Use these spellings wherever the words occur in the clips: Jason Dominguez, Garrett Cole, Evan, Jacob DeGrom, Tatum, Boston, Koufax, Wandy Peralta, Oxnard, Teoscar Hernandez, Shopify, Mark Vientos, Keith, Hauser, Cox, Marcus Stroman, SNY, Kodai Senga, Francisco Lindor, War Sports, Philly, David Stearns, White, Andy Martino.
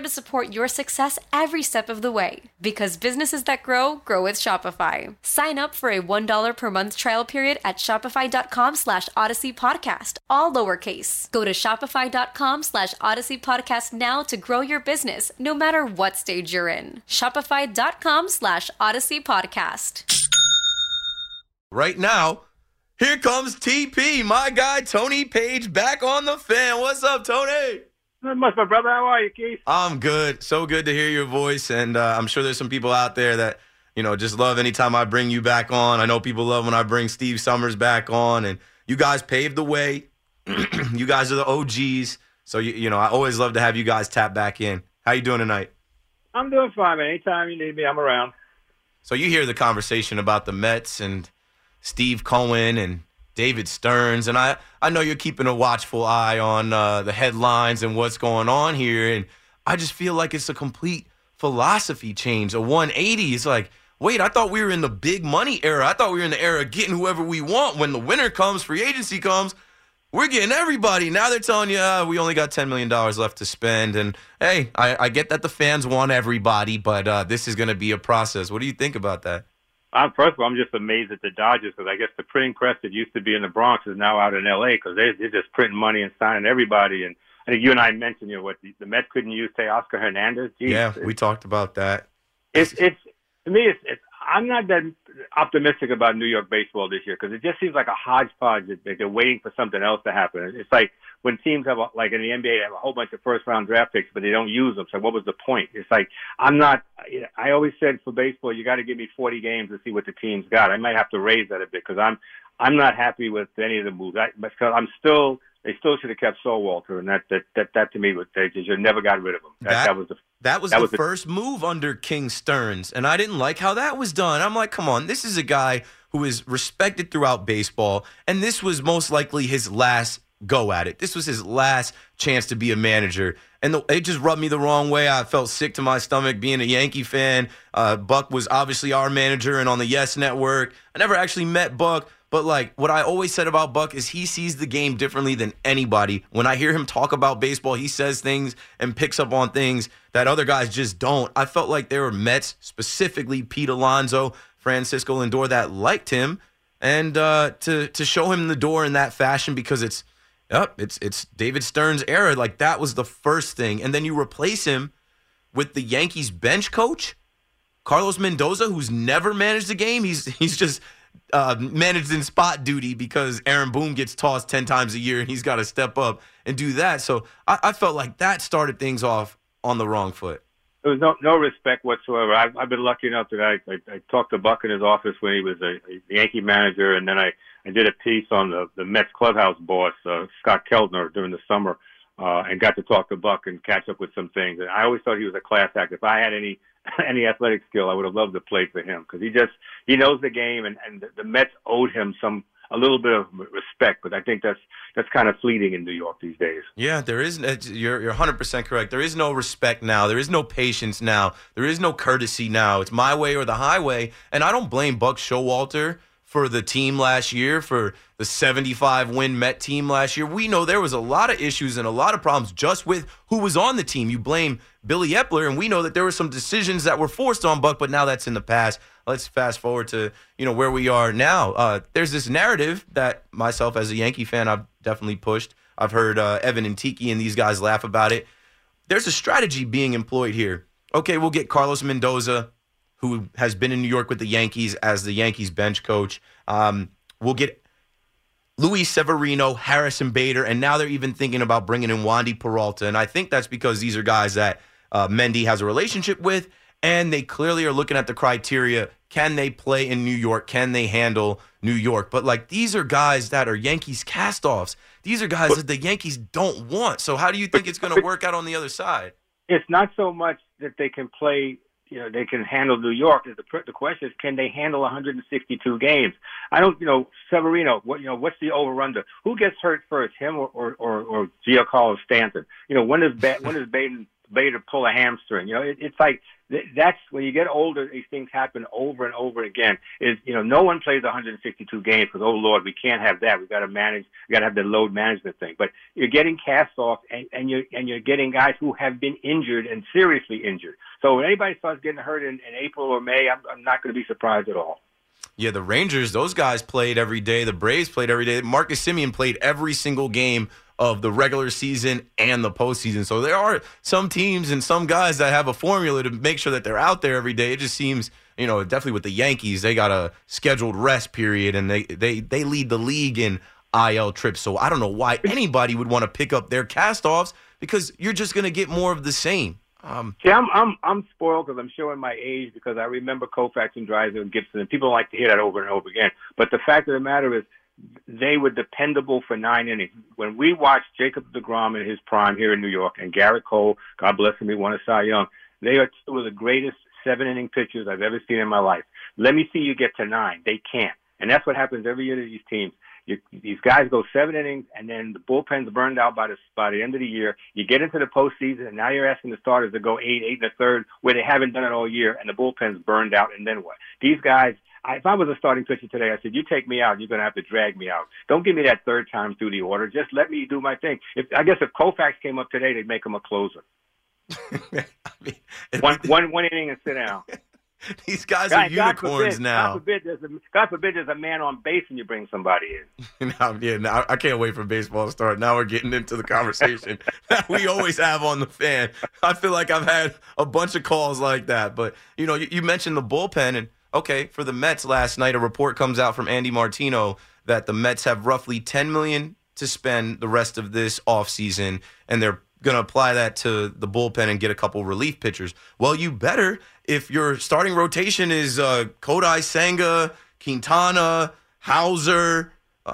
to support your success every step of the way. Because businesses that grow, grow with Shopify. Sign up for a $1 per month trial period at shopify.com/odysseypodcast, all lowercase. Go to shopify.com/odysseypodcast now to grow your business, no matter what stage you're in. Shopify.com/odysseypodcast. Right now, here comes TP, my guy Tony Paige, back on the Fan. What's up, Tony? Not much, my brother. How are you, Keith? I'm good. So good to hear your voice, and I'm sure there's some people out there that, you know, just love anytime I bring you back on. I know people love when I bring Steve Summers back on, and you guys paved the way. You guys are the OGs, so you know I always love to have you guys tap back in. How you doing tonight? I'm doing fine, man. Anytime you need me, I'm around. So you hear the conversation about the Mets and Steve Cohen and David Stearns, and I know you're keeping a watchful eye on the headlines and what's going on here, and I just feel like it's a complete philosophy change, a 180. It's like, wait, I thought we were in the big money era. I thought we were in the era of getting whoever we want. When the winter comes, free agency comes, we're getting everybody. Now they're telling you, we only got $10 million left to spend. And, hey, I get that the fans want everybody, but this is going to be a process. What do you think about that? First of all, I'm just amazed at the Dodgers, because I guess the printing press that used to be in the Bronx is now out in L.A., because they're just printing money and signing everybody. And I think you and I mentioned, you know, what the Mets couldn't use, say, Oscar Hernandez. Jeez, yeah, we talked about that. It's to me, I'm not that optimistic about New York baseball this year, because it just seems like a hodgepodge. That they're waiting for something else to happen. It's like when teams have, like in the NBA, they have a whole bunch of first-round draft picks, but they don't use them. So what was the point? It's like I always said for baseball, you got to give me 40 games to see what the team's got. I might have to raise that a bit, because I'm not happy with any of the moves. Because I'm still They still should have kept Showalter, and that to me was they just never got rid of him. That was the first move under King Stearns, and I didn't like how that was done. I'm like, come on, this is a guy who is respected throughout baseball, and this was most likely his last go at it. This was his last chance to be a manager, and it just rubbed me the wrong way. I felt sick to my stomach being a Yankee fan. Buck was obviously our manager, and on the Yes Network, I never actually met Buck. But, like, what I always said about Buck is he sees the game differently than anybody. When I hear him talk about baseball, he says things and picks up on things that other guys just don't. I felt like there were Mets, specifically Pete Alonso, Francisco Lindor, that liked him. And to show him the door in that fashion because it's David Stearns' era, like, that was the first thing. And then you replace him with the Yankees bench coach, Carlos Mendoza, who's never managed a game. He's just... managed in spot duty because Aaron Boone gets tossed 10 times a year and he's got to step up and do that. So I felt like that started things off on the wrong foot. There was no respect whatsoever. I've been lucky enough that I talked to Buck in his office when he was a Yankee manager, and then I did a piece on the Mets clubhouse boss, Scott Keltner, during the summer, and got to talk to Buck and catch up with some things. And I always thought he was a class act. If I had any athletic skill, I would have loved to play for him because he knows the game, and the Mets owed him a little bit of respect, but I think that's kind of fleeting in New York these days. Yeah, there is. You're 100% correct. There is no respect now. There is no patience now. There is no courtesy now. It's my way or the highway, and I don't blame Buck Showalter for the team last year, for the 75-win Met team last year. We know there was a lot of issues and a lot of problems just with who was on the team. You blame Billy Epler, and we know that there were some decisions that were forced on Buck, but now that's in the past. Let's fast forward to where we are now. There's this narrative that myself as a Yankee fan, I've definitely pushed. I've heard Evan and Tiki and these guys laugh about it. There's a strategy being employed here. Okay, we'll get Carlos Mendoza, who has been in New York with the Yankees as the Yankees bench coach. We'll get Luis Severino, Harrison Bader, and now they're even thinking about bringing in Wandy Peralta. And I think that's because these are guys that Mendy has a relationship with, and they clearly are looking at the criteria. Can they play in New York? Can they handle New York? But, like, these are guys that are Yankees castoffs. These are guys that the Yankees don't want. So how do you think it's going to work out on the other side? It's not so much that they can play – they can handle New York. The question is, can they handle 162 games? I don't, Severino, what's the over-under? Who gets hurt first, him or Giancarlo Stanton? When does Bader pull a hamstring? It's like, that's when you get older, these things happen over and over again. No one plays 162 games because, oh Lord, we can't have that. We've got to manage. We got to have the load management thing. But you're getting cast off, and you're getting guys who have been injured and seriously injured. So when anybody starts getting hurt in April or May, I'm not going to be surprised at all. Yeah, the Rangers, those guys played every day. The Braves played every day. Marcus Semien played every single game of the regular season and the postseason. So there are some teams and some guys that have a formula to make sure that they're out there every day. It just seems, definitely with the Yankees, they got a scheduled rest period, and they lead the league in IL trips. So I don't know why anybody would want to pick up their castoffs because you're just going to get more of the same. I'm spoiled because I'm showing my age because I remember Koufax and Dreiser and Gibson, and people like to hear that over and over again. But the fact of the matter is, they were dependable for 9 innings. When we watched Jacob DeGrom in his prime here in New York and Garrett Cole, God bless him, he won a Cy Young, they are two of the greatest 7-inning pitchers I've ever seen in my life. Let me see you get to 9. They can't. And that's what happens every year to these teams. These guys go 7 innings, and then the bullpen's burned out by the end of the year. You get into the postseason, and now you're asking the starters to go 8 1/3, where they haven't done it all year, and the bullpen's burned out, and then what? These guys, if I was a starting pitcher today, I said, you take me out, you're going to have to drag me out. Don't give me that third time through the order. Just let me do my thing. I guess if Koufax came up today, they'd make him a closer. One inning and sit down. These guys are unicorns now. God forbid there's a man on base and you bring somebody in. I can't wait for baseball to start. Now we're getting into the conversation that we always have on The Fan. I feel like I've had a bunch of calls like that. But, you mentioned the bullpen, and okay, for the Mets last night, a report comes out from Andy Martino that the Mets have roughly $10 million to spend the rest of this offseason, and they're going to apply that to the bullpen and get a couple relief pitchers. Well, you better if your starting rotation is Kodai Senga, Quintana, Hauser,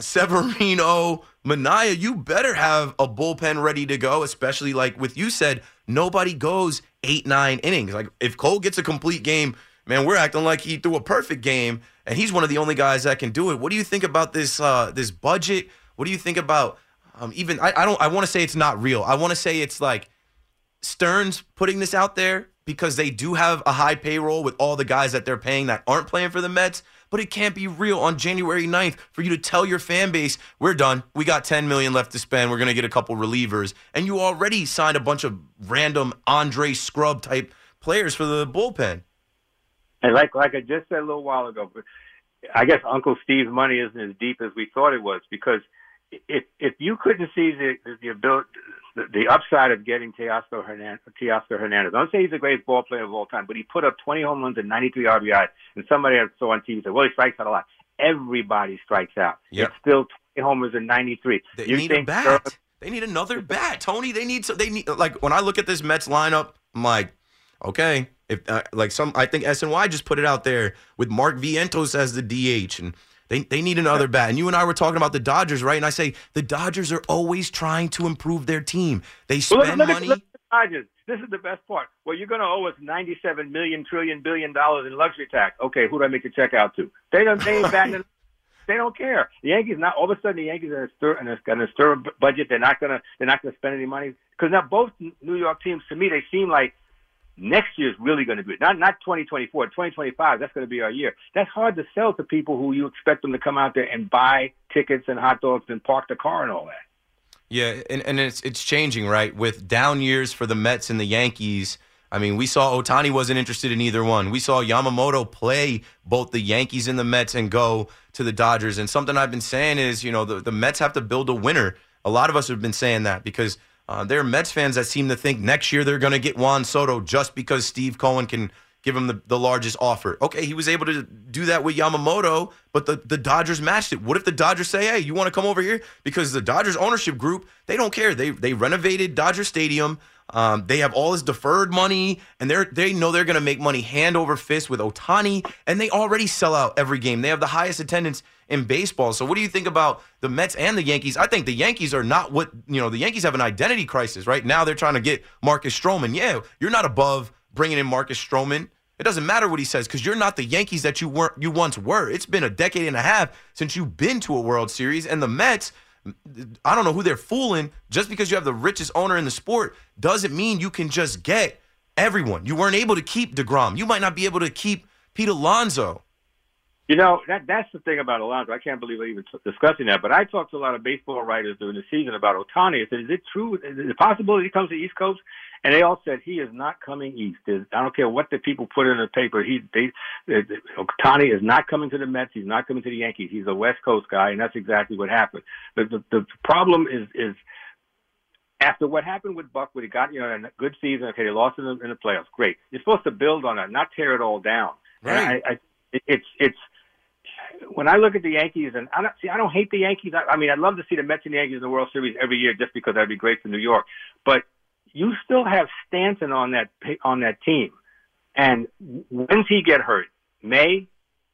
Severino, Mania, you better have a bullpen ready to go, especially like with you said, nobody goes 8-9 innings. Like if Cole gets a complete game, man, we're acting like he threw a perfect game, and he's one of the only guys that can do it. What do you think about this this budget? What do you think about even I want to say it's not real. I want to say it's like Stearns putting this out there because they do have a high payroll with all the guys that they're paying that aren't playing for the Mets. But it can't be real on January 9th for you to tell your fan base, we're done. We got $10 million left to spend. We're going to get a couple relievers. And you already signed a bunch of random Andre Scrub type players for the bullpen. And like I just said a little while ago, but I guess Uncle Steve's money isn't as deep as we thought it was, because if you couldn't see the ability, the upside of getting Teoscar Hernandez. I don't say he's the greatest ball player of all time, but he put up 20 home runs and 93 RBI. And somebody I saw on TV said, well, he strikes out a lot. Everybody strikes out. Yep. It's still 20 homers and 93. They need a bat. They need another bat, Tony. They need like when I look at this Mets lineup, I'm like, okay, if I think SNY just put it out there with Mark Vientos as the DH, and They need another bat. And you and I were talking about the Dodgers, right? And I say the Dodgers are always trying to improve their team. They spend money. Look at the Dodgers. This is the best part. Well, you're going to owe us $97 billion in luxury tax. Okay, who do I make the check out to? They don't care. The Yankees not all of a sudden. The Yankees are going to stir a budget. They're not going to spend any money, because now both New York teams, to me, they seem like next year's really going to be it. Not 2024, 2025, that's going to be our year. That's hard to sell to people who you expect them to come out there and buy tickets and hot dogs and park the car and all that. Yeah, and it's changing, right? With down years for the Mets and the Yankees, I mean, we saw Ohtani wasn't interested in either one. We saw Yamamoto play both the Yankees and the Mets and go to the Dodgers. And something I've been saying is, the Mets have to build a winner. A lot of us have been saying that because – there are Mets fans that seem to think next year they're going to get Juan Soto just because Steve Cohen can give him the largest offer. Okay, he was able to do that with Yamamoto, but the Dodgers matched it. What if the Dodgers say, hey, you want to come over here? Because the Dodgers ownership group, they don't care. They renovated Dodger Stadium. They have all this deferred money, and they know they're going to make money hand over fist with Ohtani, and they already sell out every game. They have the highest attendance in baseball. So what do you think about the Mets and the Yankees? I think the Yankees are not what, the Yankees have an identity crisis right now. They're trying to get Marcus Stroman. Yeah, you're not above bringing in Marcus Stroman. It doesn't matter what he says, because you're not the Yankees that you once were. It's been a decade and a half since you've been to a World Series, and the Mets, I don't know who they're fooling. Just because you have the richest owner in the sport doesn't mean you can just get everyone. You weren't able to keep DeGrom. You might not be able to keep Pete Alonso. That's the thing about Alonso. I can't believe I'm even discussing that. But I talked to a lot of baseball writers during the season about Ohtani. I said, is it true? Is it possible he comes to the East Coast? And they all said, he is not coming east. I don't care what the people put in the paper. Ohtani is not coming to the Mets. He's not coming to the Yankees. He's a West Coast guy, and that's exactly what happened. The problem is after what happened with Buck, when he got a good season, okay, they lost in the playoffs. Great. You're supposed to build on that, not tear it all down. Right. It's when I look at the Yankees, and I don't hate the Yankees. I mean, I'd love to see the Mets and the Yankees in the World Series every year, just because that'd be great for New York. But you still have Stanton on that team, and when does he get hurt? May,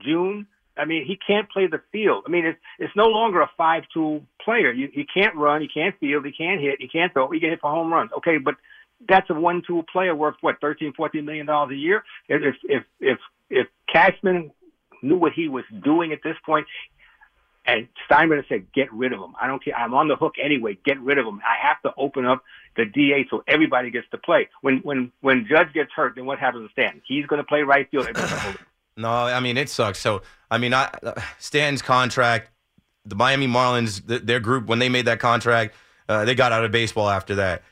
June. I mean, he can't play the field. I mean, it's no longer a 5-tool player. He can't run, he can't field, he can't hit, he can't throw, he can hit for home runs. Okay, but that's a 1-tool player worth what, $13-14 million a year. If Cashman knew what he was doing at this point, and Steinbrenner said, get rid of him. I don't care. I'm on the hook anyway. Get rid of him. I have to open up the DH so everybody gets to play. When Judge gets hurt, then what happens to Stanton? He's going to play right field. No, I mean, it sucks. So, I mean, Stanton's contract, the Miami Marlins, their group, when they made that contract, they got out of baseball after that.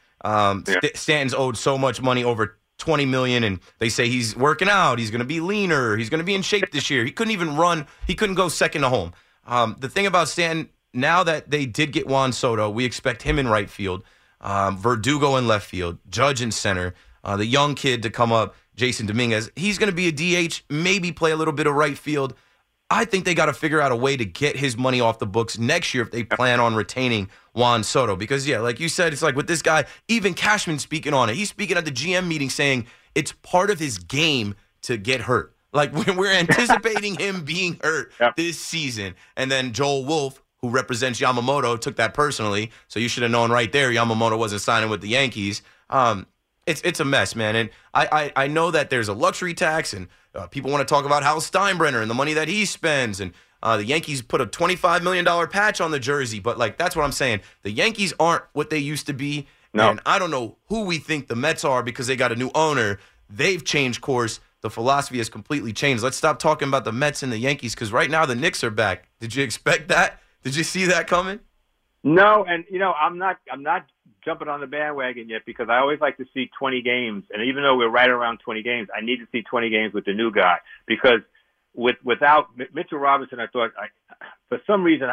Stanton's owed so much money, over $20 million, and they say he's working out, he's going to be leaner, he's going to be in shape this year. He couldn't even run. He couldn't go second to home. The thing about Stanton, now that they did get Juan Soto, we expect him in right field, Verdugo in left field, Judge in center, the young kid to come up, Jason Dominguez. He's going to be a DH, maybe play a little bit of right field. I think they got to figure out a way to get his money off the books next year if they plan on retaining Juan Soto. Because, yeah, like you said, it's like with this guy, even Cashman speaking on it. He's speaking at the GM meeting saying it's part of his game to get hurt. Like, we're anticipating him being hurt this season. And then Joel Wolf, who represents Yamamoto, took that personally. So you should have known right there Yamamoto wasn't signing with the Yankees. It's a mess, man. And I know that there's a luxury tax, and people want to talk about Hal Steinbrenner and the money that he spends. And the Yankees put a $25 million patch on the jersey. But, like, that's what I'm saying. The Yankees aren't what they used to be. No. And I don't know who we think the Mets are because they got a new owner. They've changed course. The philosophy has completely changed. Let's stop talking about the Mets and the Yankees because right now the Knicks are back. Did you expect that? Did you see that coming? No, and, you know, I'm not jumping on the bandwagon yet because I always like to see 20 games. And even though we're right around 20 games, I need to see 20 games with the new guy because without Mitchell Robinson, I thought for some reason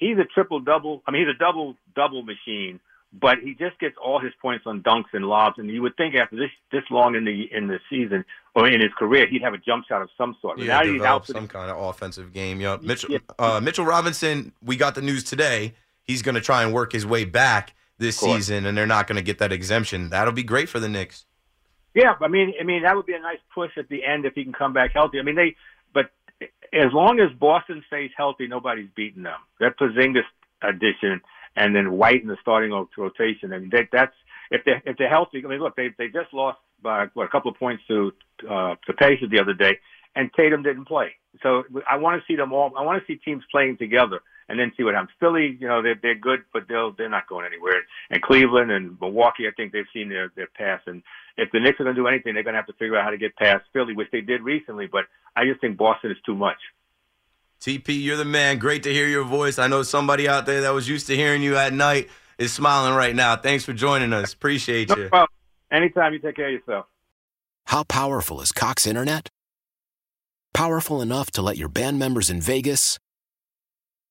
he's a triple-double. I mean, he's a double-double machine, but he just gets all his points on dunks and lobs. And you would think after this long in the season or in his career, he'd have a jump shot of some sort. Yeah, now he's out for some kind of offensive game. Yep. Mitchell Robinson, we got the news today. He's going to try and work his way back this season, and they're not going to get that exemption. That'll be great for the Knicks. Yeah, I mean that would be a nice push at the end if he can come back healthy. I mean, but as long as Boston stays healthy, nobody's beating them. That Porzingis addition and then White in the starting rotation. I mean, that's if they're healthy. I mean, look, they just lost by a couple of points to Pacers the other day, and Tatum didn't play. So I want to see them all. I want to see teams playing together, and then see what happens. Philly, you know, they're good, but they're not going anywhere. And Cleveland and Milwaukee, I think they've seen their pass. And if the Knicks are going to do anything, they're going to have to figure out how to get past Philly, which they did recently. But I just think Boston is too much. TP, you're the man. Great to hear your voice. I know somebody out there that was used to hearing you at night is smiling right now. Thanks for joining us. Appreciate you. No problem. Anytime. You take care of yourself. How powerful is Cox Internet? Powerful enough to let your band members in Vegas,